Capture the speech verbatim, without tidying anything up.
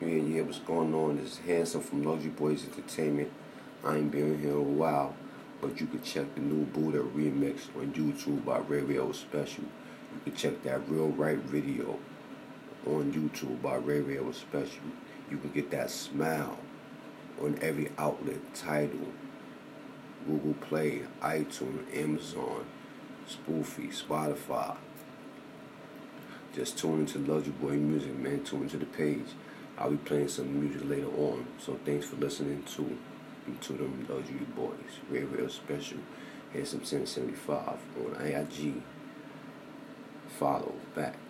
Yeah, yeah, what's going on? This is Handsome from Luxury Boys Entertainment. I ain't been here in a while, but you can check the new Buddha remix on YouTube by Ray Ray O Special. You can check that Real Right video on YouTube by Ray Ray O Special. You can get that Smile on every outlet, Tidal, Google Play, iTunes, Amazon, Spoofy, Spotify. Just tune into Luxury Boy Music, man. Tune into the page. I'll be playing some music later on. So thanks for listening to to them Luxury Boys. Ray Ray O Special, Handsome ten seventy-five on A I G. Follow back.